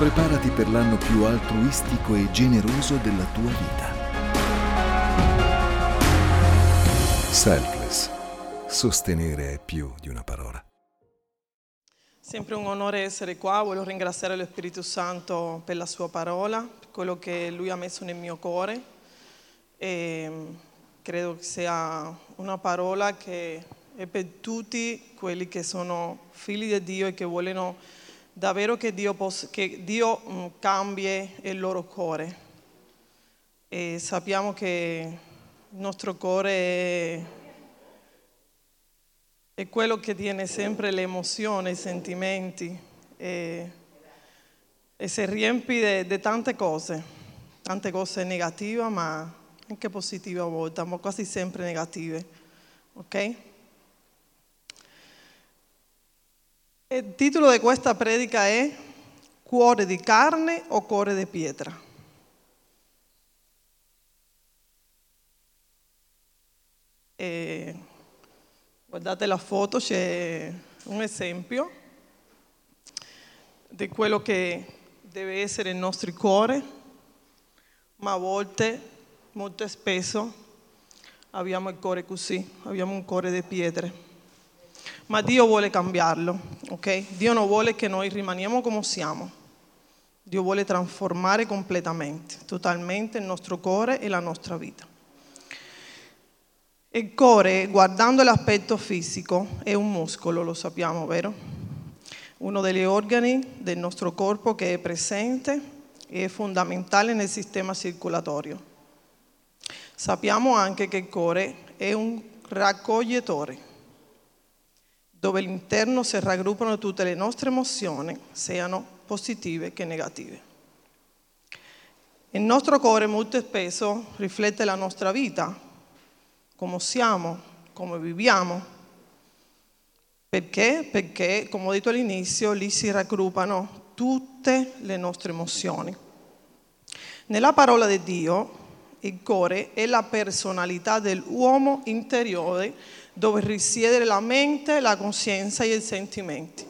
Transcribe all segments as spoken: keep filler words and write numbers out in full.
Preparati per l'anno più altruistico e generoso della tua vita. Selfless. Sostenere è più di una parola. Sempre un onore essere qua, voglio ringraziare lo Spirito Santo per la sua parola, per quello che Lui ha messo nel mio cuore, e credo che sia una parola che è per tutti quelli che sono figli di Dio e che vogliono davvero che Dio, possa, che Dio cambi il loro cuore. E sappiamo che il nostro cuore è, è quello che tiene sempre le emozioni, i sentimenti e, e si riempie di tante cose, tante cose negative ma anche positive a volte, ma quasi sempre negative, ok? Il titolo di questa predica è Cuore di carne o cuore di pietra? E guardate la foto, c'è un esempio di quello che deve essere il nostro cuore, ma a volte, molto spesso, abbiamo il cuore così, abbiamo un cuore di pietre. Ma Dio vuole cambiarlo, ok? Dio non vuole che noi rimaniamo come siamo. Dio vuole trasformare completamente, totalmente il nostro cuore e la nostra vita. Il cuore, guardando l'aspetto fisico, è un muscolo, lo sappiamo, vero? Uno degli organi del nostro corpo che è presente e è fondamentale nel sistema circolatorio. Sappiamo anche che il cuore è un raccoglitore, dove all'interno si raggruppano tutte le nostre emozioni, siano positive che negative. Il nostro cuore molto spesso riflette la nostra vita, come siamo, come viviamo. Perché? Perché, come ho detto all'inizio, lì si raggruppano tutte le nostre emozioni. Nella parola di Dio, il cuore è la personalità dell'uomo interiore dove risiede la mente, la coscienza e i sentimenti.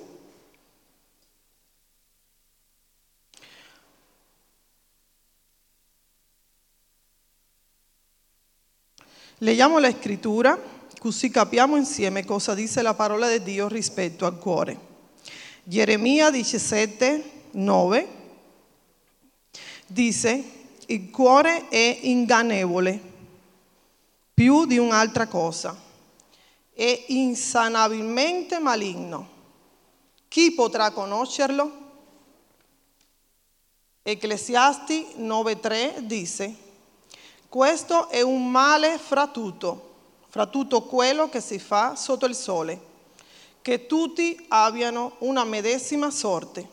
Leggiamo la scrittura così capiamo insieme cosa dice la parola di Dio rispetto al cuore. Geremia diciassette nove dice: il cuore è ingannevole più di un'altra cosa, è insanabilmente maligno. Chi potrà conoscerlo? Ecclesiasti nove tre dice: questo è un male fra tutto, fra tutto quello che si fa sotto il sole, che tutti abbiano una medesima sorte.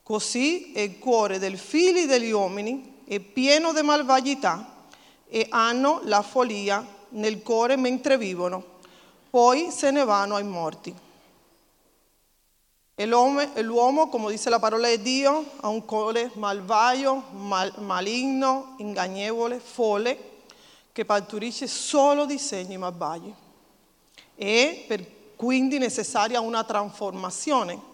Così il cuore del figlio degli uomini è pieno di malvagità e hanno la follia nel cuore mentre vivono. Poi se ne vanno ai morti. E l'uomo, come dice la parola di Dio, ha un cuore malvagio, mal, maligno, ingannevole, folle, che partorisce solo disegni malvagi. È per, quindi necessaria una trasformazione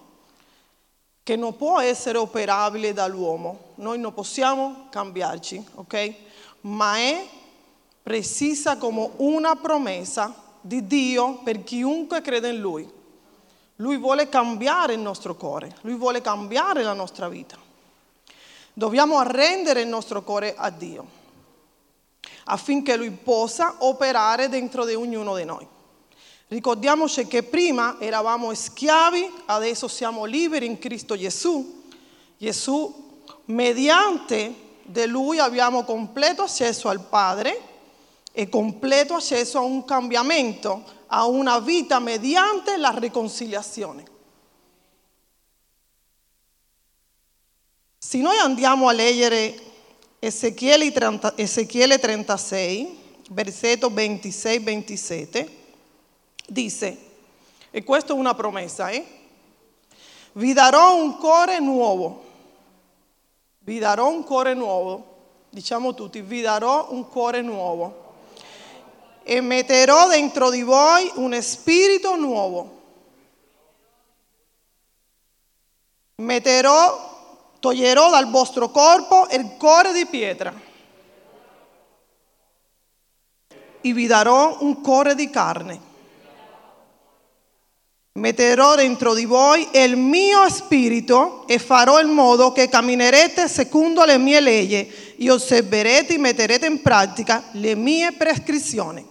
che non può essere operabile dall'uomo. Noi non possiamo cambiarci, ok? Ma è precisa come una promessa di Dio per chiunque crede in Lui. Lui vuole cambiare il nostro cuore, Lui vuole cambiare la nostra vita. Dobbiamo arrendere il nostro cuore a Dio affinché Lui possa operare dentro di ognuno di noi. Ricordiamoci che prima eravamo schiavi, adesso siamo liberi in Cristo Gesù. Gesù, mediante di Lui abbiamo completo accesso al Padre e completo accesso a un cambiamento, a una vita mediante la riconciliazione. Se noi andiamo a leggere Ezechiele trentasei, versetto ventisei ventisette, dice, e questa è una promessa, eh? Vi darò un cuore nuovo, vi darò un cuore nuovo, diciamo tutti, vi darò un cuore nuovo. E metterò dentro di voi un spirito nuovo. Metterò toglierò dal vostro corpo il cuore di pietra e vi darò un cuore di carne. Metterò dentro di voi il mio spirito e farò in modo che camminerete secondo le mie leggi e osserverete e metterete in pratica le mie prescrizioni.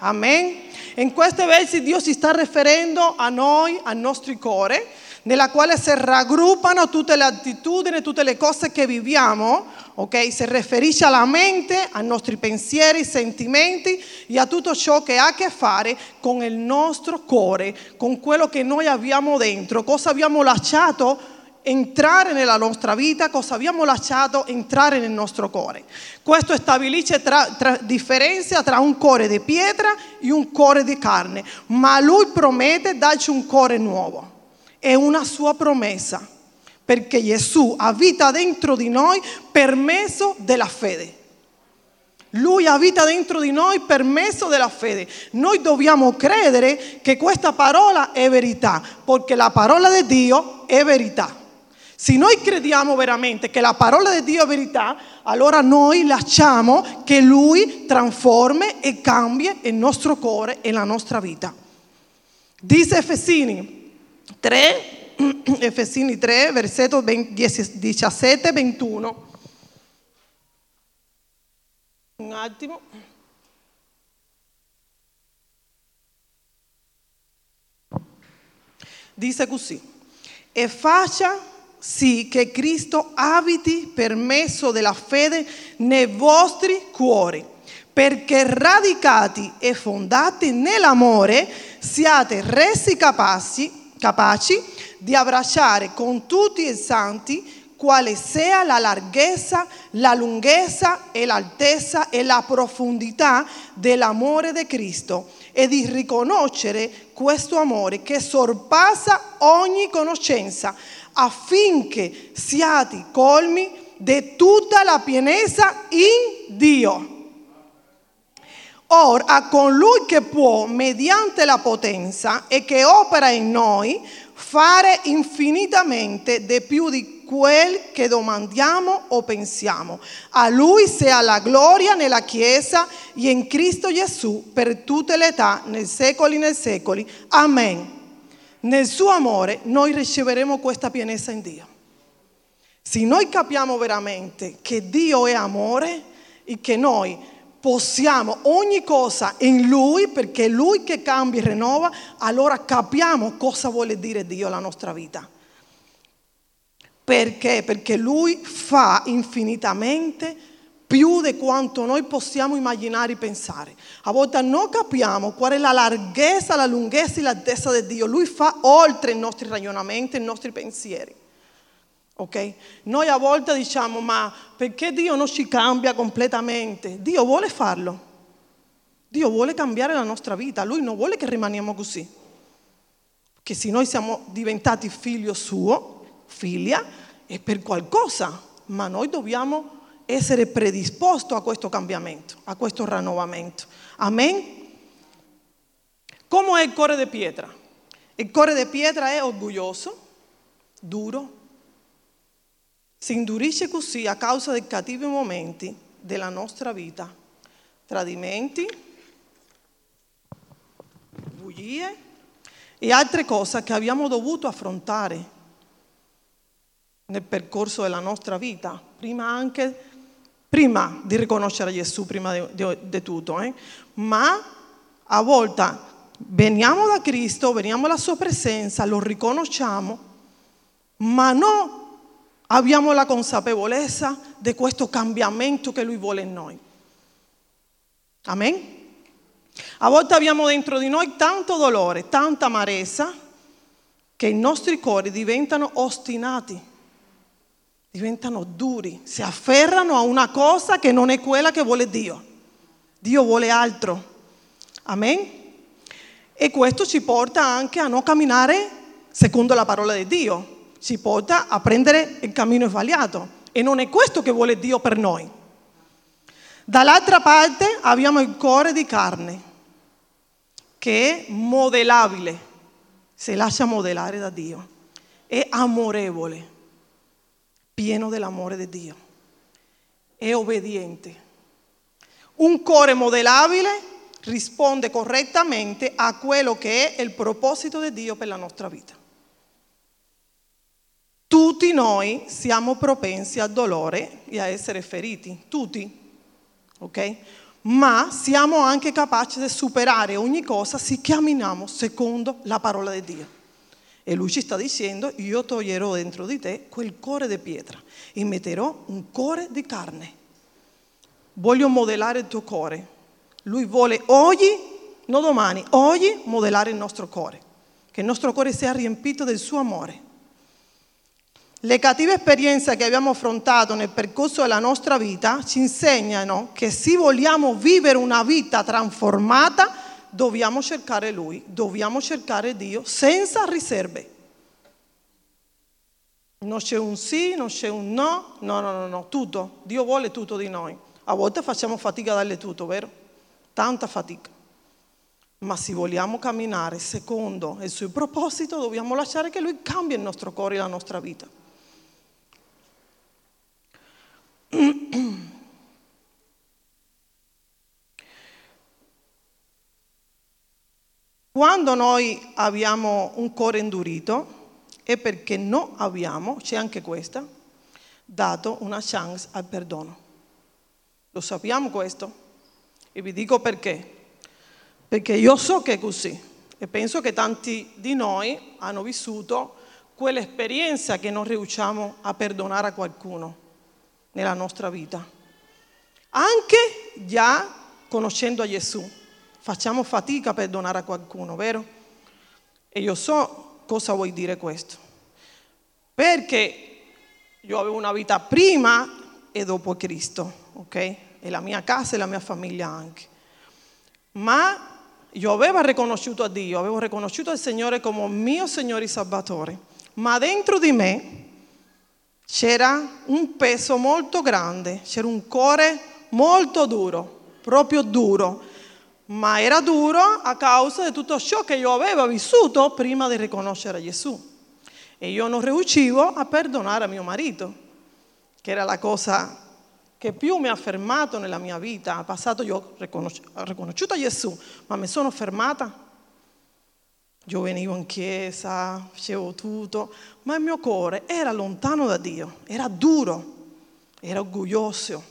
Amen. In questi versi Dio si sta riferendo a noi, al nostro cuore, nella quale si raggruppano tutte le attitudini, tutte le cose che viviamo, ok? Si riferisce alla mente, ai nostri pensieri, ai sentimenti e a tutto ciò che ha a che fare con il nostro cuore, con quello che noi abbiamo dentro, cosa abbiamo lasciato entrare nella nostra vita, cosa abbiamo lasciato entrare nel nostro cuore. Questo stabilisce tra, tra, differenza tra un cuore di pietra e un cuore di carne, ma Lui promette darci un cuore nuovo. È una sua promessa, perché Gesù abita dentro di noi per mezzo della fede. Lui abita dentro di noi per mezzo della fede. Noi dobbiamo credere che questa parola è verità, perché la parola di Dio è verità. Se noi crediamo veramente che la parola di Dio è verità, allora noi lasciamo che Lui trasformi e cambi il nostro cuore e la nostra vita. Dice Efesini tre, Efesini tre, versetto diciassette ventuno. Un attimo. Dice così: e faccia sì che Cristo abiti per mezzo della fede nei vostri cuori, perché radicati e fondati nell'amore siate resi capaci, capaci di abbracciare con tutti i santi quale sia la larghezza, la lunghezza e l'altezza e la profondità dell'amore di Cristo, e di riconoscere questo amore che sorpassa ogni conoscenza, affinché siate colmi di tutta la pienezza in Dio. Or, a colui che può, mediante la potenza e che opera in noi, fare infinitamente di più di quel che domandiamo o pensiamo. A Lui sia la gloria nella Chiesa e in Cristo Gesù per tutte le età, nei secoli nei secoli. Amen. Nel suo amore noi riceveremo questa pienezza in Dio. Se noi capiamo veramente che Dio è amore e che noi possiamo ogni cosa in Lui, perché è Lui che cambia e rinnova, allora capiamo cosa vuole dire Dio alla nostra vita. Perché? Perché Lui fa infinitamente più di quanto noi possiamo immaginare e pensare. A volte non capiamo qual è la larghezza, la lunghezza e l'altezza di Dio. Lui fa oltre i nostri ragionamenti, i nostri pensieri. Ok? Noi a volte diciamo: ma perché Dio non ci cambia completamente? Dio vuole farlo. Dio vuole cambiare la nostra vita. Lui non vuole che rimaniamo così. Perché se noi siamo diventati figlio suo, figlia, è per qualcosa, ma noi dobbiamo essere predisposti a questo cambiamento, a questo rinnovamento. Amen? Come è il cuore di pietra? Il cuore di pietra è orgoglioso, duro, si indurisce così a causa dei cattivi momenti della nostra vita, tradimenti, bugie e altre cose che abbiamo dovuto affrontare nel percorso della nostra vita, prima anche prima di riconoscere Gesù, prima di tutto, eh? Ma a volte veniamo da Cristo, veniamo alla sua presenza, lo riconosciamo, ma non abbiamo la consapevolezza di questo cambiamento che Lui vuole in noi. Amen? A volte abbiamo dentro di noi tanto dolore, tanta amarezza, che i nostri cuori diventano ostinati, diventano duri, si afferrano a una cosa che non è quella che vuole Dio. Dio vuole altro. Amen? E questo ci porta anche a non camminare secondo la parola di Dio, ci porta a prendere il cammino sbagliato, e non è questo che vuole Dio per noi. Dall'altra parte abbiamo il cuore di carne, che è modellabile, si lascia modellare da Dio, è amorevole. pieno dell'amore di Dio, è obbediente. Un cuore modelabile risponde correttamente a quello che è il proposito di Dio per la nostra vita. Tutti noi siamo propensi al dolore e a essere feriti, tutti, ok? Ma siamo anche capaci di superare ogni cosa se camminiamo secondo la parola di Dio. E lui ci sta dicendo: io toglierò dentro di te quel cuore di pietra e metterò un cuore di carne. Voglio modellare il tuo cuore. Lui vuole oggi, non domani, oggi modellare il nostro cuore, che il nostro cuore sia riempito del suo amore. Le cattive esperienze che abbiamo affrontato nel percorso della nostra vita ci insegnano che se vogliamo vivere una vita trasformata dobbiamo cercare Lui, dobbiamo cercare Dio senza riserve. Non c'è un sì, non c'è un no, no, no, no, no, tutto. Dio vuole tutto di noi. A volte facciamo fatica a darle tutto, vero? Tanta fatica. Ma se vogliamo camminare secondo il suo proposito dobbiamo lasciare che Lui cambi il nostro cuore e la nostra vita. Quando noi abbiamo un cuore indurito è perché non abbiamo, c'è anche questa, dato una chance al perdono. Lo sappiamo questo e vi dico perché. Perché io so che è così e penso che tanti di noi hanno vissuto quell'esperienza che non riusciamo a perdonare a qualcuno nella nostra vita. Anche già conoscendo Gesù facciamo fatica a perdonare a qualcuno, vero? E io so cosa vuol dire questo. Perché io avevo una vita prima e dopo Cristo, ok? E la mia casa e la mia famiglia anche. Ma io avevo riconosciuto a Dio, avevo riconosciuto il Signore come mio Signore e Salvatore, ma dentro di me c'era un peso molto grande, c'era un cuore molto duro, proprio duro, ma era duro a causa di tutto ciò che io avevo vissuto prima di riconoscere Gesù. E io non riuscivo a perdonare a mio marito, che era la cosa che più mi ha fermato nella mia vita. Al passato io ho riconosciuto, ho riconosciuto Gesù, ma mi sono fermata. Io venivo in chiesa, facevo tutto, ma il mio cuore era lontano da Dio, era duro, era orgoglioso,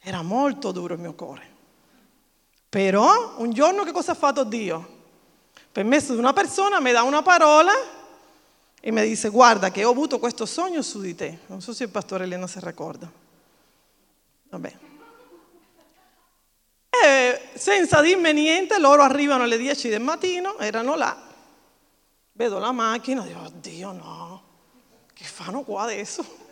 era molto duro il mio cuore. Però un giorno che cosa ha fatto Dio? Per mezzo di una persona mi dà una parola e mi dice: guarda che ho avuto questo sogno su di te. Non so se il pastore Elena si ricorda. Vabbè. E senza dirmi niente loro arrivano alle dieci del mattino, erano là, vedo la macchina, dico: oddio no, che fanno qua adesso?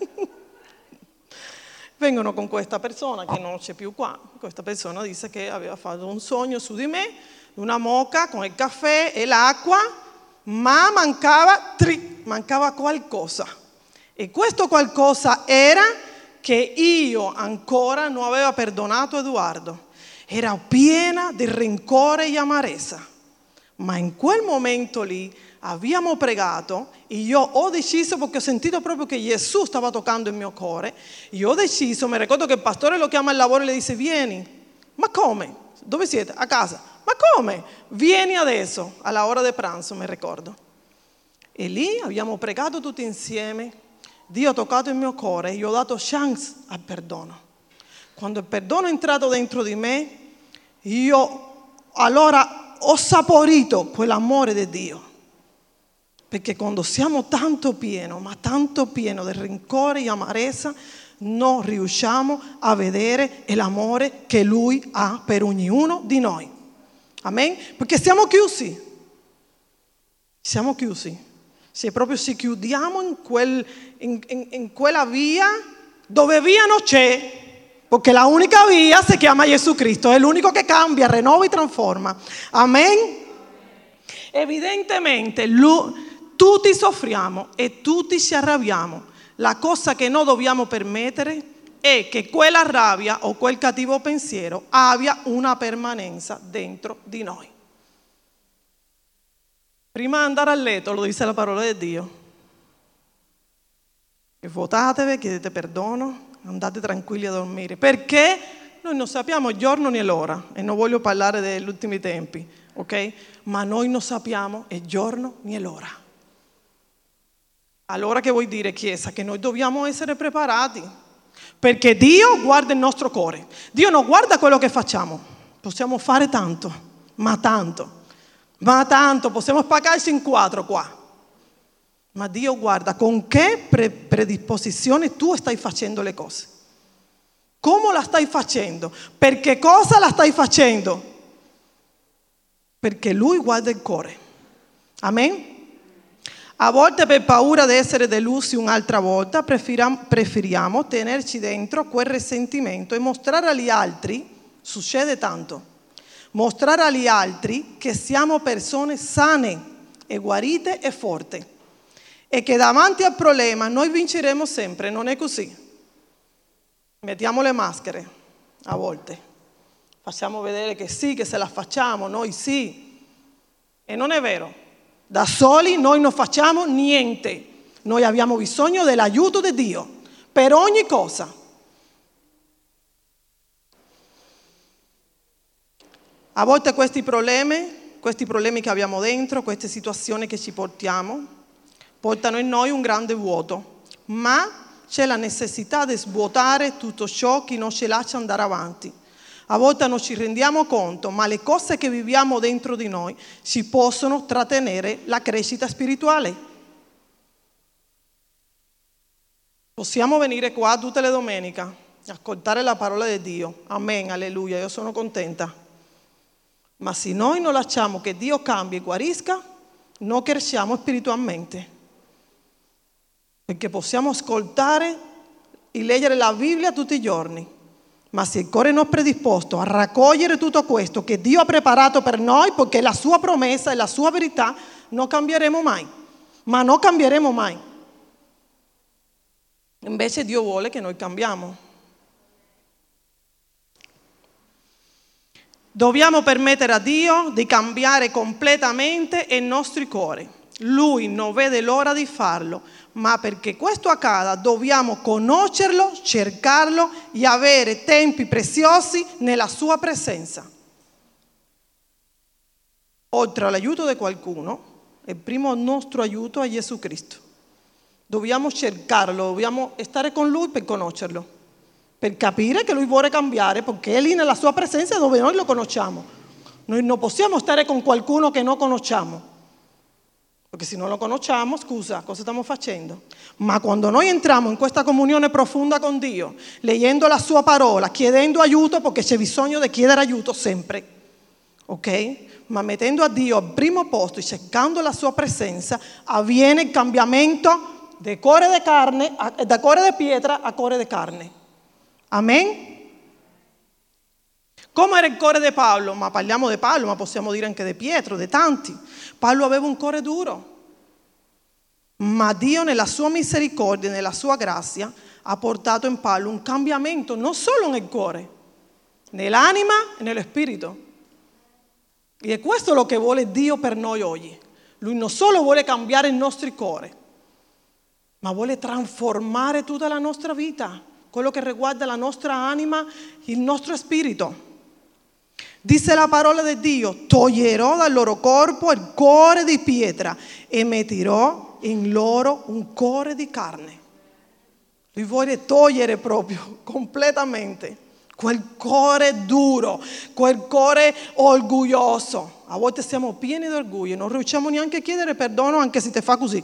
Vengono con questa persona che non c'è più qua, questa persona dice che aveva fatto un sogno su di me, una moca con il caffè e l'acqua, ma mancava, tri- mancava qualcosa, e questo qualcosa era che io ancora non avevo perdonato Edoardo. Era piena di rancore e amarezza. Ma in quel momento lì abbiamo pregato e io ho deciso, perché ho sentito proprio che Gesù stava toccando il mio cuore, io ho deciso, mi ricordo che il pastore lo chiama al lavoro e le dice: vieni. Ma come? Dove siete? A casa. Ma come? Vieni adesso, alla ora del pranzo, mi ricordo. E lì abbiamo pregato tutti insieme. Dio ha toccato il mio cuore e io ho dato chance al perdono. Quando il perdono è entrato dentro di me, io allora ho saporito quell'amore di Dio. Perché quando siamo tanto pieno, ma tanto pieno di rancore e amarezza, non riusciamo a vedere l'amore che Lui ha per ognuno di noi. Amen? Perché siamo chiusi. Siamo chiusi. Se proprio ci chiudiamo in, quel, in, in, in quella via dove via non c'è, perché la unica via si chiama Gesù Cristo, è l'unico che cambia, rinnova e trasforma. Amen? Evidentemente lui, tutti soffriamo e tutti ci arrabbiamo. La cosa che non dobbiamo permettere è che quella rabbia o quel cattivo pensiero abbia una permanenza dentro di noi. Prima di andare a letto, lo dice la parola di Dio, E votatevi, chiedete perdono, andate tranquilli a dormire, perché noi non sappiamo il giorno né l'ora, e non voglio parlare degli ultimi tempi, ok? Ma noi non sappiamo il giorno né l'ora. Allora che vuol dire, Chiesa? Che noi dobbiamo essere preparati, perché Dio guarda il nostro cuore. Dio non guarda quello che facciamo, possiamo fare tanto, ma tanto, ma tanto, possiamo spaccarci in quattro qua. Ma Dio guarda con che pre- predisposizione tu stai facendo le cose. Come la stai facendo? Per che cosa la stai facendo? Perché Lui guarda il cuore. Amen? A volte per paura di essere delusi un'altra volta preferiamo, preferiamo tenerci dentro quel risentimento e mostrare agli altri, succede tanto, mostrare agli altri che siamo persone sane e guarite e forti. E che davanti al problema noi vinceremo sempre, non è così. Mettiamo le maschere a volte, facciamo vedere che sì, che se la facciamo, noi sì. E non è vero, da soli noi non facciamo niente, noi abbiamo bisogno dell'aiuto di Dio per ogni cosa. A volte questi problemi, questi problemi che abbiamo dentro, queste situazioni che ci portiamo, portano in noi un grande vuoto, ma c'è la necessità di svuotare tutto ciò che non ci lascia andare avanti. A volte non ci rendiamo conto, ma le cose che viviamo dentro di noi ci possono trattenere la crescita spirituale. Possiamo venire qua tutte le domeniche, ascoltare la parola di Dio. Amen, alleluia, io sono contenta. Ma se noi non lasciamo che Dio cambi e guarisca, non cresciamo spiritualmente. Perché possiamo ascoltare e leggere la Bibbia tutti i giorni, ma se il cuore non è predisposto a raccogliere tutto questo che Dio ha preparato per noi, perché la sua promessa e la sua verità, non cambieremo mai, ma non cambieremo mai. Invece Dio vuole che noi cambiamo. Dobbiamo permettere a Dio di cambiare completamente il nostro cuore. Lui non vede l'ora di farlo, ma perché questo accada dobbiamo conoscerlo, cercarlo e avere tempi preziosi nella sua presenza. Oltre all'aiuto di qualcuno, il primo nostro aiuto è Gesù Cristo. Dobbiamo cercarlo, dobbiamo stare con Lui per conoscerlo, per capire che Lui vuole cambiare, perché è lì nella sua presenza dove noi lo conosciamo. Noi non possiamo stare con qualcuno che non conosciamo. Perché se non lo conosciamo, scusa, cosa stiamo facendo? Ma quando noi entriamo in questa comunione profonda con Dio, leggendo la sua parola, chiedendo aiuto, perché c'è bisogno di chiedere aiuto sempre, ok? Ma mettendo a Dio al primo posto e cercando la sua presenza, avviene il cambiamento da cuore di carne, da cuore di pietra a cuore di carne. Amen? Come era il cuore di Paolo? Ma parliamo di Paolo, ma possiamo dire anche di Pietro, di tanti. Paolo aveva un cuore duro, ma Dio nella sua misericordia e nella sua grazia ha portato in Paolo un cambiamento non solo nel cuore, nell'anima e nello spirito. E è questo lo che vuole Dio per noi oggi. Lui non solo vuole cambiare il nostro cuore, ma vuole trasformare tutta la nostra vita, quello che riguarda la nostra anima, il nostro spirito. Dice la parola di Dio, toglierò dal loro corpo il cuore di pietra e metterò in loro un cuore di carne. Lui vuole togliere proprio completamente quel cuore duro, quel cuore orgoglioso. A volte siamo pieni di orgoglio, non riusciamo neanche a chiedere perdono anche se te fa così.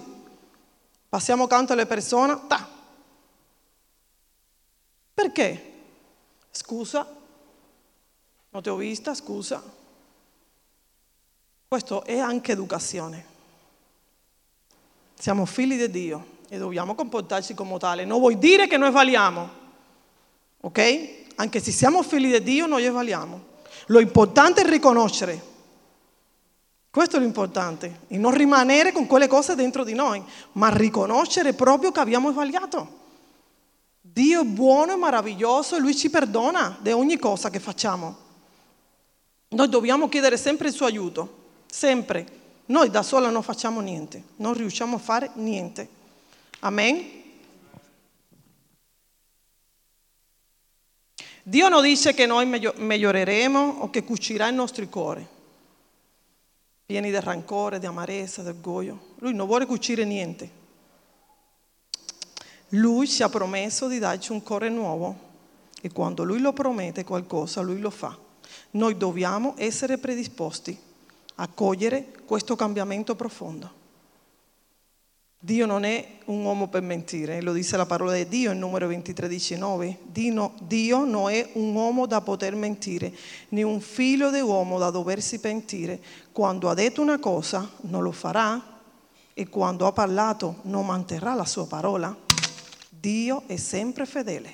Passiamo accanto alle persone, ta. Perché? Scusa. Non ti ho vista, scusa. Questo è anche educazione. Siamo figli di Dio e dobbiamo comportarci come tale. Non vuol dire che noi sbagliamo, ok? Anche se siamo figli di Dio, noi sbagliamo. Lo importante è riconoscere. Questo è l'importante. E non rimanere con quelle cose dentro di noi, ma riconoscere proprio che abbiamo sbagliato. Dio è buono e meraviglioso e Lui ci perdona di ogni cosa che facciamo. Noi dobbiamo chiedere sempre il suo aiuto, sempre. Noi da sola non facciamo niente, non riusciamo a fare niente. Amen? Dio non dice che noi miglioreremo o che cucirà il nostro cuore, pieni di rancore, di amarezza, di orgoglio. Lui non vuole cucire niente. Lui ci ha promesso di darci un cuore nuovo e quando Lui lo promette qualcosa, Lui lo fa. Noi dobbiamo essere predisposti a cogliere questo cambiamento profondo. Dio non è un uomo per mentire, lo dice la parola di Dio in numero ventitré diciannove. Dio, Dio non è un uomo da poter mentire, né un figlio di uomo da doversi pentire. Quando ha detto una cosa non lo farà e quando ha parlato non manterrà la sua parola. Dio è sempre fedele,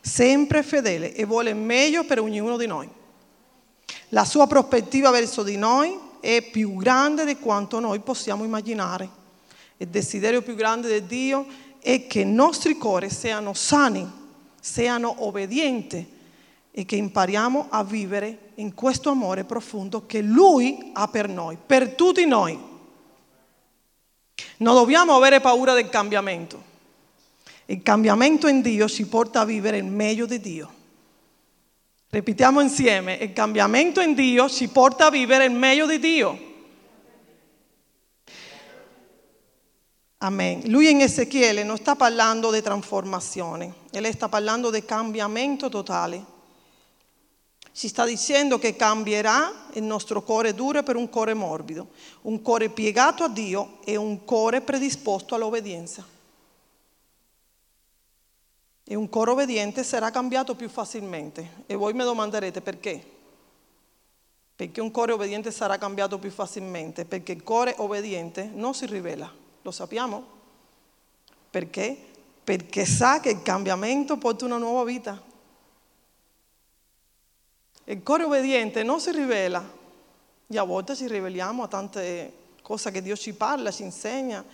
sempre fedele e vuole il meglio per ognuno di noi. La sua prospettiva verso di noi è più grande di quanto noi possiamo immaginare. Il desiderio più grande di Dio è che i nostri cuori siano sani, siano obbedienti e che impariamo a vivere in questo amore profondo che Lui ha per noi, per tutti noi. Non dobbiamo avere paura del cambiamento. Il cambiamento in Dio ci porta a vivere il meglio di Dio. Ripetiamo insieme, il cambiamento in Dio ci porta a vivere il meglio di Dio. Amen. Lui in Ezechiele non sta parlando di trasformazione, Lui sta parlando di cambiamento totale. Ci sta dicendo che cambierà il nostro cuore duro per un cuore morbido, un cuore piegato a Dio e un cuore predisposto all'obbedienza. E un cuore obbediente sarà cambiato più facilmente. E voi mi domanderete perché? Perché un cuore obbediente sarà cambiato più facilmente? Perché il cuore obbediente non si ribella. Lo sappiamo? Perché? Perché sa che il cambiamento porta una nuova vita. Il cuore obbediente non si ribella, e a volte ci ribelliamo a tante cose che Dio ci parla, ci insegna,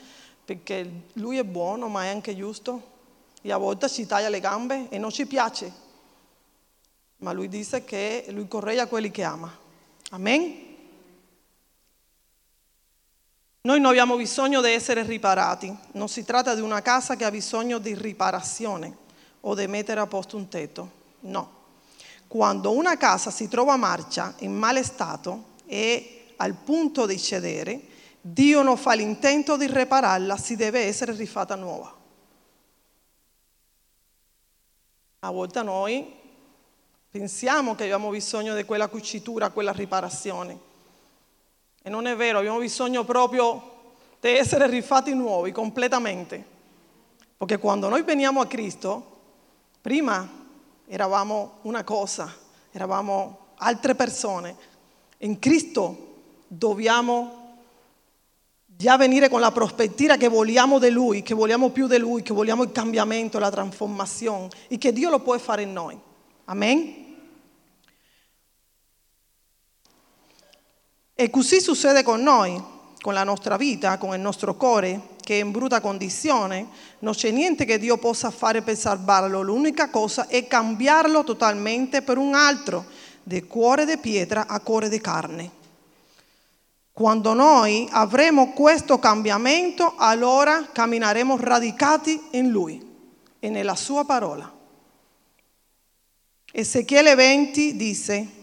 perché Lui è buono ma è anche giusto, e a volte ci taglia le gambe e non ci piace, ma Lui dice che Lui corregge a quelli che ama. Amen? Noi non abbiamo bisogno di essere riparati, non si tratta di una casa che ha bisogno di riparazione o di mettere a posto un tetto, no. Quando una casa si trova a marcia in male stato e al punto di cedere, Dio non fa l'intento di ripararla, si deve essere rifatta nuova. A volte noi pensiamo che abbiamo bisogno di quella cucitura, quella riparazione. E non è vero, abbiamo bisogno proprio di essere rifatti nuovi completamente. Perché quando noi veniamo a Cristo, prima eravamo una cosa, eravamo altre persone. In Cristo dobbiamo già venire con la prospettiva che vogliamo di Lui, che vogliamo più di Lui, che vogliamo il cambiamento, la trasformazione e che Dio lo può fare in noi. Amen? E così succede con noi, con la nostra vita, con il nostro cuore, che è in brutta condizione. Non c'è niente che Dio possa fare per salvarlo, l'unica cosa è cambiarlo totalmente per un altro, del cuore di pietra a cuore di carne. Quando noi avremo questo cambiamento, allora cammineremo radicati in Lui e nella Sua parola. Ezechiele venti dice: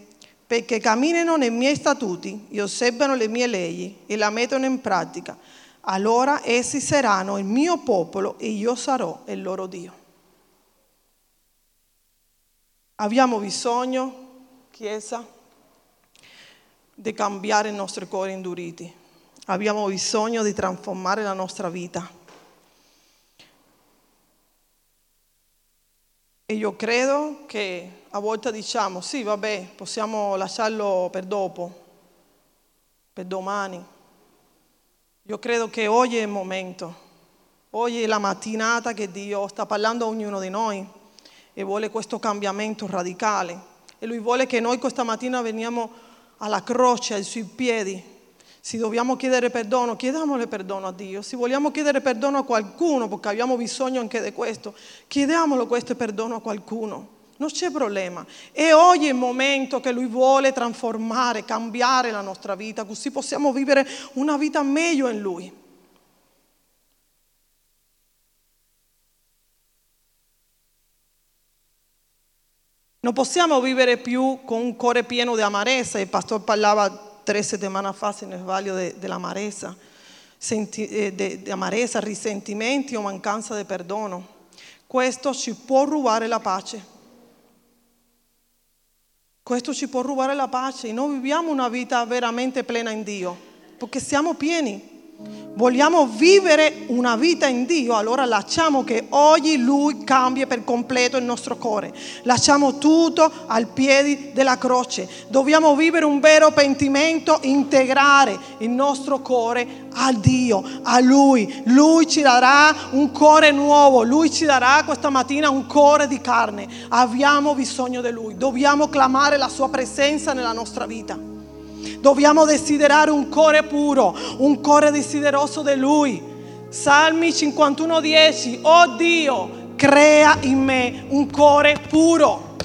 perché camminano nei miei statuti e osservano le mie leggi e la mettono in pratica, allora essi saranno il mio popolo e io sarò il loro Dio. Abbiamo bisogno, Chiesa, di cambiare i nostri cuori induriti. Abbiamo bisogno di trasformare la nostra vita. E io credo che a volte diciamo, sì vabbè, possiamo lasciarlo per dopo, per domani. Io credo che oggi è il momento, oggi è la mattinata che Dio sta parlando a ognuno di noi e vuole questo cambiamento radicale. E Lui vuole che noi questa mattina veniamo alla croce, ai Suoi piedi. Se dobbiamo chiedere perdono, chiediamole perdono a Dio. Se vogliamo chiedere perdono a qualcuno, perché abbiamo bisogno anche di questo, chiediamolo questo perdono a qualcuno. Non c'è problema. E oggi è il momento che Lui vuole trasformare, cambiare la nostra vita, così possiamo vivere una vita meglio in Lui. Non possiamo vivere più con un cuore pieno di amarezza. Il pastore parlava tre settimane fa, se non sbaglio, dell'amarezza, di amarezza, risentimenti o mancanza di perdono. Questo ci può rubare la pace. Questo ci può rubare la pace. Noi viviamo una vita veramente piena in Dio, perché siamo pieni. Vogliamo vivere una vita in Dio, allora lasciamo che oggi Lui cambi per completo il nostro cuore. Lasciamo tutto al piede della croce. Dobbiamo vivere un vero pentimento, integrare il nostro cuore a Dio, a Lui. Lui ci darà un cuore nuovo, Lui ci darà questa mattina un cuore di carne. Abbiamo bisogno di Lui, dobbiamo clamare la Sua presenza nella nostra vita. Dobbiamo desiderare un cuore puro, un cuore desideroso di Lui. Salmi cinquantuno dieci. Oh Dio, crea in me un cuore puro.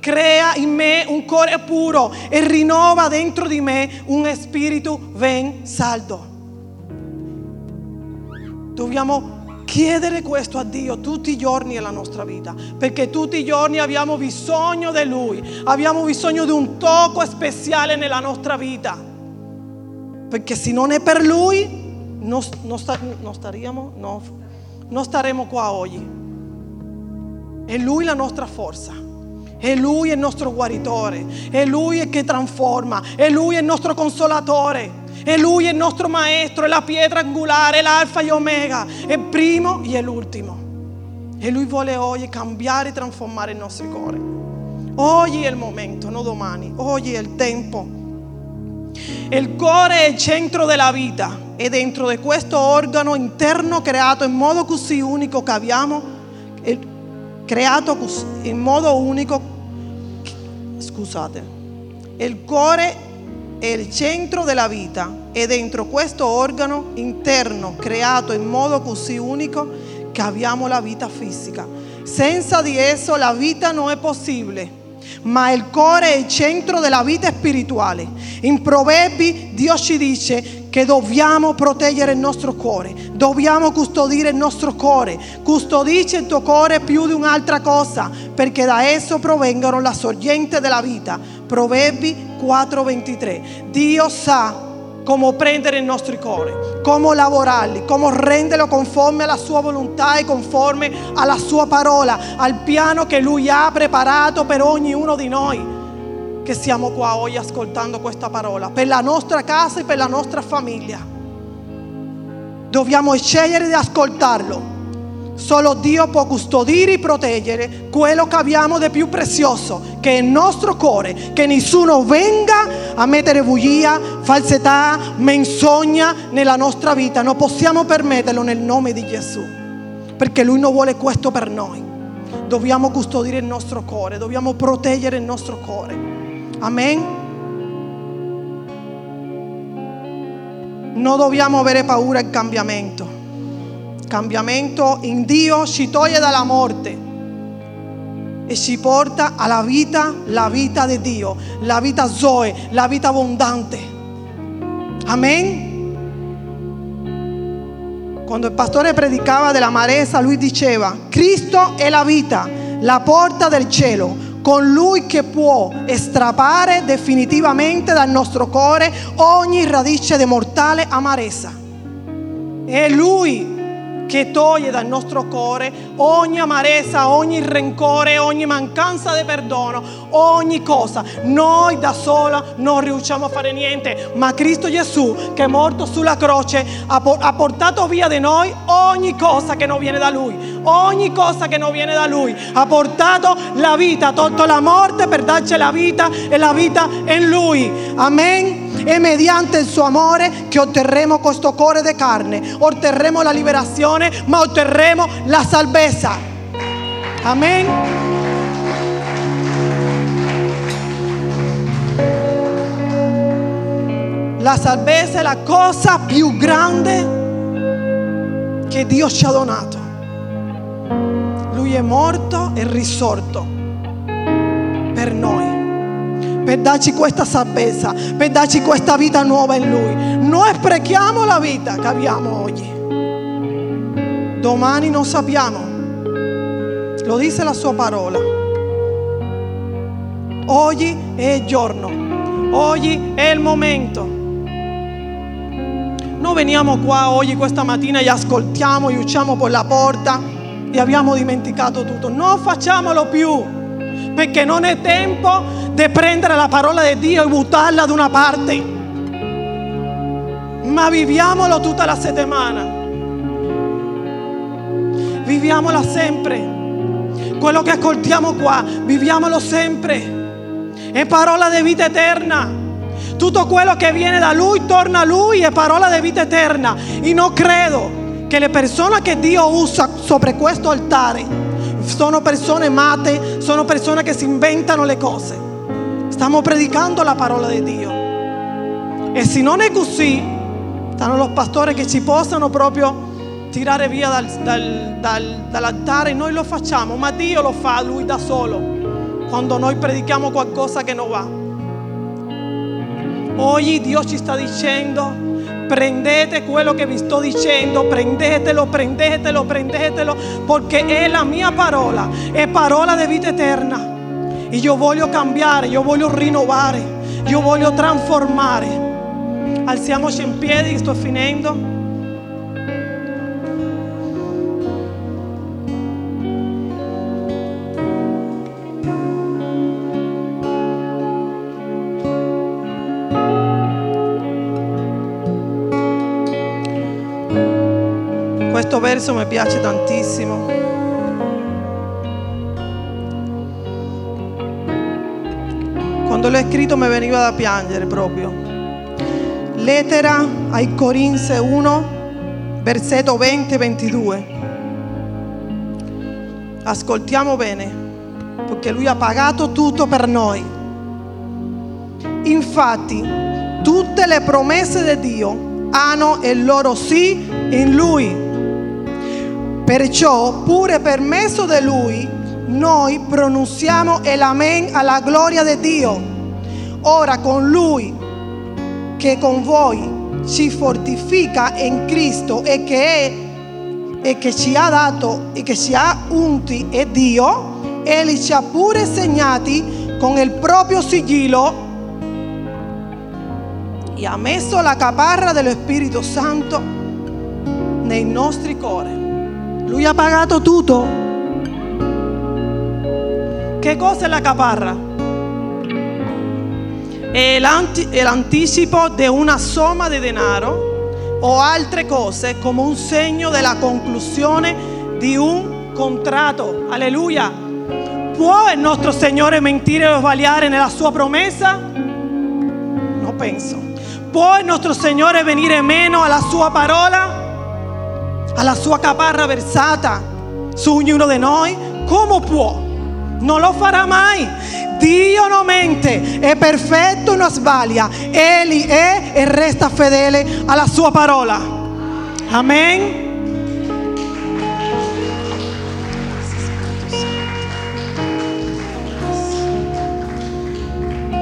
Crea in me un cuore puro e rinnova dentro di me un spirito ben saldo. Dobbiamo chiedere questo a Dio tutti i giorni della nostra vita, perché tutti i giorni abbiamo bisogno di Lui, abbiamo bisogno di un tocco speciale nella nostra vita, perché se non è per Lui non, non, sta, non, staremo, no, non staremo qua oggi. È Lui la nostra forza, è Lui il nostro guaritore, è Lui che trasforma, è Lui il nostro consolatore. E Lui è il nostro maestro, è la pietra angolare, è l'alfa e omega, è primo e l'ultimo. E Lui vuole oggi cambiare e trasformare il nostro cuore. Oggi è il momento, non domani, oggi è il tempo. Il cuore è il centro della vita e dentro di questo organo interno creato in modo così unico che abbiamo, creato in modo unico, scusate, il cuore è è il centro della vita e dentro questo organo interno creato in modo così unico che abbiamo la vita fisica. Senza di esso la vita non è possibile, ma il cuore è il centro della vita spirituale. In Proverbi Dio ci dice che dobbiamo proteggere il nostro cuore, dobbiamo custodire il nostro cuore. Custodisce il tuo cuore più di un'altra cosa, perché da esso provengono la sorgente della vita. Proverbi quattro ventitré. Dio sa come prendere il nostro cuore, come lavorarli, come renderlo conforme alla sua volontà e conforme alla sua parola, al piano che Lui ha preparato per ognuno di noi che siamo qua oggi ascoltando questa parola, per la nostra casa e per la nostra famiglia. Dobbiamo scegliere di ascoltarlo. Solo Dio può custodire e proteggere quello che abbiamo di più prezioso, che è il nostro cuore. Che nessuno venga a mettere bugia, falsità, menzogna nella nostra vita. Non possiamo permetterlo nel nome di Gesù, perché Lui non vuole questo per noi. Dobbiamo custodire il nostro cuore, dobbiamo proteggere il nostro cuore. Amen. Non dobbiamo avere paura del cambiamento. Il cambiamento in Dio ci toglie dalla morte e ci porta alla vita, la vita di Dio, la vita Zoe, la vita abbondante. Amen. Quando il pastore predicava dell'amarezza, lui diceva: Cristo è la vita, la porta del cielo. Con Lui che può strappare definitivamente dal nostro cuore ogni radice di mortale amarezza. È Lui che toglie dal nostro cuore ogni amarezza, ogni rancore, ogni mancanza di perdono, ogni cosa. Noi da sola non riusciamo a fare niente, ma Cristo Gesù, che è morto sulla croce, ha portato via di noi ogni cosa che non viene da Lui, ogni cosa che non viene da Lui. Ha portato la vita, ha tolto la morte per darci la vita e la vita in Lui. Amen. E mediante il suo amore che otterremo questo cuore di carne, otterremo la liberazione, ma otterremo la salvezza. Amen. La salvezza è la cosa più grande che Dio ci ha donato. Lui è morto e risorto per noi, per darci questa salvezza, per darci questa vita nuova in Lui. Non sprechiamo la vita che abbiamo oggi. Domani non sappiamo, lo dice la Sua parola. Oggi è il giorno, oggi è il momento. Non veniamo qua oggi questa mattina e ascoltiamo e usciamo per la porta e abbiamo dimenticato tutto. Non facciamolo più, perché non è tempo di prendere la parola di Dio e buttarla da una parte, ma viviamolo tutta la settimana. Viviamola sempre. Quello che ascoltiamo qua, viviamolo sempre. È parola di vita eterna. Tutto quello che viene da Lui, torna a Lui, è parola di vita eterna. E non credo che le persone che Dio usa sopra questo altare sono persone mate, sono persone che si inventano le cose. Stiamo predicando la parola di Dio. E se non è così, stanno los pastori che ci possono proprio tirare via dal, dal, dal, dall'altare. Noi lo facciamo, ma Dio lo fa Lui da solo quando noi predichiamo qualcosa che non va. Oggi Dio ci sta dicendo: prendete quello che vi sto dicendo, prendetelo, prendetelo, prendetelo, perché è la mia parola, è parola di vita eterna. E io voglio cambiare, io voglio rinnovare, io voglio trasformare. Alziamoci in piedi, sto finendo. Questo verso mi piace tantissimo. Quando l'ho scritto mi veniva da piangere proprio. Lettera ai Corinzi uno, versetto venti ventidue. Ascoltiamo bene, perché Lui ha pagato tutto per noi. Infatti, tutte le promesse di Dio hanno il loro sì in Lui. Perciò, pure per mezzo di Lui, noi pronunziamo l'amen alla gloria di Dio. Ora con Lui, che con voi ci fortifica in Cristo e che, è, e che ci ha dato e che ci ha unti è Dio, Egli ci ha pure segnati con il proprio sigillo e ha messo la caparra dello Spirito Santo nei nostri cuori. Lui ha pagato tutto. Che cosa è la caparra? È l'anticipo di una somma di denaro o altre cose, come un segno della conclusione di un contratto. Alleluia. Può il nostro Signore mentire o sbagliare nella sua promessa? Non penso. Può il nostro Signore venire meno alla sua parola? Alla sua caparra versata su ognuno di noi? Come può? Non lo farà mai. Dio non mente, è perfetto e non sbaglia. Egli è e resta fedele alla sua parola. Amen.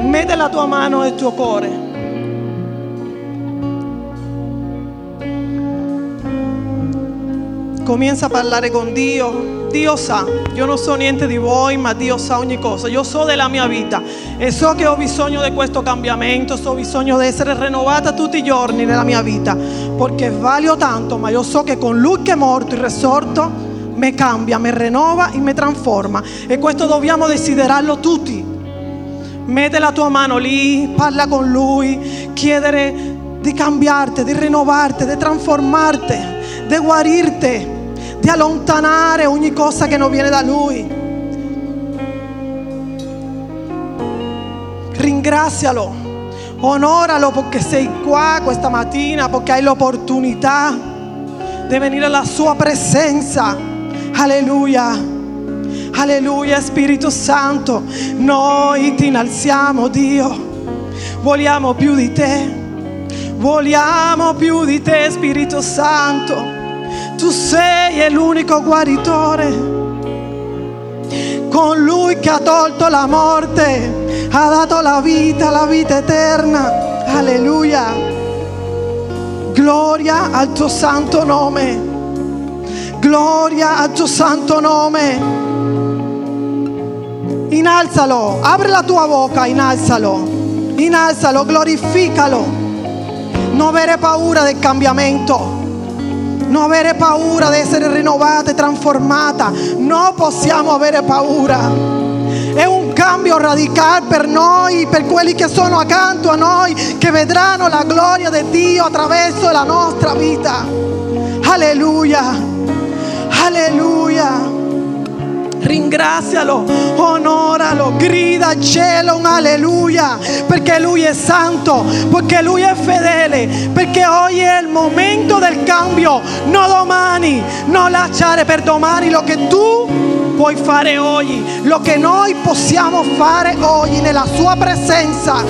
Mette la tua mano nel tuo cuore. Comienza a parlare con Dio. Dio sa, io non so niente di voi, ma Dio sa ogni cosa. Io so della mia vita e so che ho bisogno di questo cambiamento, so bisogno di essere rinnovata tutti i giorni nella mia vita, perché valio tanto, ma io so che con Lui che è morto e risorto mi cambia, mi rinnova e mi trasforma. E questo dobbiamo desiderarlo tutti. Mette la tua mano lì, parla con Lui, chiedere di cambiarti, di rinnovarti, di trasformarti, di guarirti, di allontanare ogni cosa che non viene da Lui. Ringrazialo, onoralo perché sei qua questa mattina, perché hai l'opportunità di venire alla Sua presenza. Alleluia. Alleluia, Spirito Santo, noi ti innalziamo, Dio. Vogliamo più di te. Vogliamo più di te, Spirito Santo. Tu sei l'unico guaritore. Con Lui che ha tolto la morte, ha dato la vita, la vita eterna. Alleluia. Gloria al tuo santo nome. Gloria al tuo santo nome. Innalzalo, apri la tua bocca, innalzalo, innalzalo, glorificalo. Non avere paura del cambiamento, non avere paura di essere rinnovata e trasformata. Non possiamo avere paura. È un cambio radicale per noi, per quelli che sono accanto a noi, che vedranno la gloria di Dio attraverso la nostra vita. Alleluia, alleluia. Ringrazialo, onoralo, grida al cielo un alleluia, perché Lui è santo, perché Lui è fedele, perché oggi è il momento del cambio, non domani. Non lasciare per domani lo che tu puoi fare oggi, lo che noi possiamo fare oggi nella Sua presenza.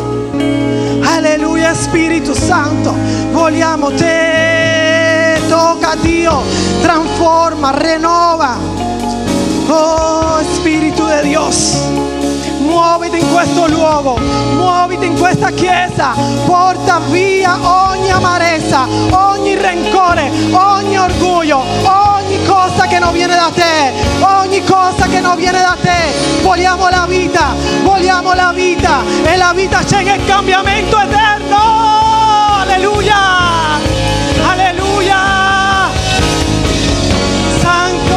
Alleluia, Spirito Santo, vogliamo te, tocca a Dio, trasforma, rinnova. Oh Spirito di Dio, muoviti in questo luogo, muoviti in questa chiesa, porta via ogni amarezza, ogni rancore, ogni orgoglio, ogni cosa che non viene da te, ogni cosa che non viene da te. Vogliamo la vita, vogliamo la vita, e la vita c'è nel cambiamento eterno. Alleluia, alleluia. Santo.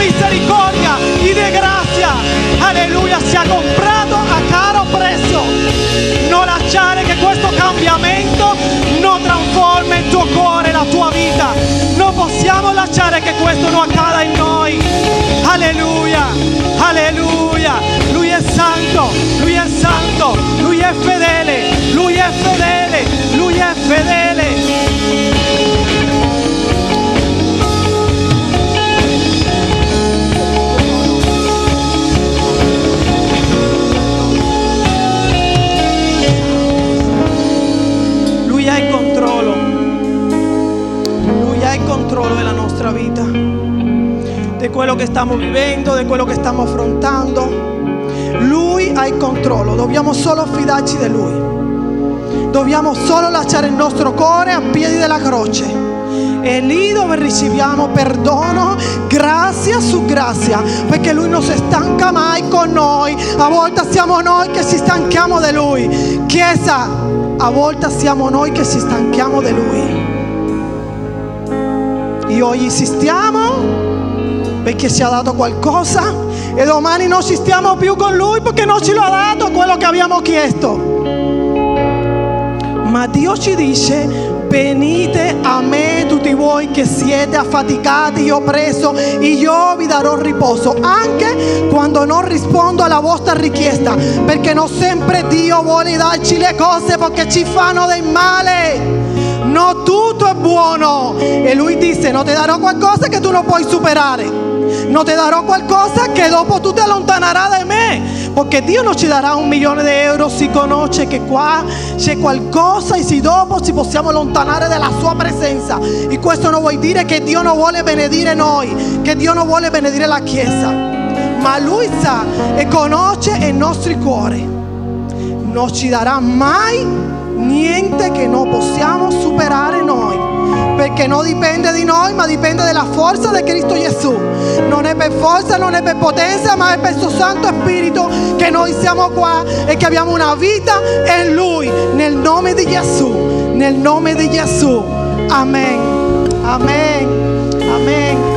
Misericordia e di grazia, alleluia, si è comprato a caro prezzo. Non lasciare che questo cambiamento non trasformi il tuo cuore, la tua vita. Non possiamo lasciare che questo non accada in noi. Alleluia, alleluia. Lui è santo, lui è santo, lui è fedele, lui è fedele, lui è fedele. Controllo della nostra vita, di quello che stiamo vivendo, di quello che stiamo affrontando. Lui ha il controllo, dobbiamo solo fidarci di Lui, dobbiamo solo lasciare il nostro cuore a piedi della croce, e lì dove riceviamo perdono, grazia su grazia, perché Lui non si stanca mai con noi. A volte siamo noi che ci stanchiamo di Lui, Chiesa, a volte siamo noi che ci stanchiamo di Lui. E oggi esistiamo perché ci ha dato qualcosa, e domani non ci stiamo più con Lui perché non ci lo ha dato quello che abbiamo chiesto. Ma Dio ci dice: venite a me tutti voi che siete affaticati e oppresso, e io vi darò riposo. Anche quando non rispondo alla vostra richiesta, perché non sempre Dio vuole darci le cose perché ci fanno del male. No, tutto è buono, e Lui dice: non ti darò qualcosa che tu non puoi superare, non ti darò qualcosa che dopo tu ti allontanerai da me, perché Dio non ci darà un milione di euro se conosce che qua c'è qualcosa e se dopo ci possiamo allontanare dalla Sua presenza. E questo non vuol dire che Dio non vuole benedire noi, che Dio non vuole benedire la Chiesa, ma Lui sa e conosce il nostro cuore. Non ci darà mai niente che non possiamo superare noi, perché non dipende di noi, ma dipende dalla forza di Cristo Gesù. Non è per forza, non è per potenza, ma è per il suo Santo Spirito che noi siamo qua e che abbiamo una vita in Lui, nel nome di Gesù, nel nome di Gesù. Amen, amen, amen.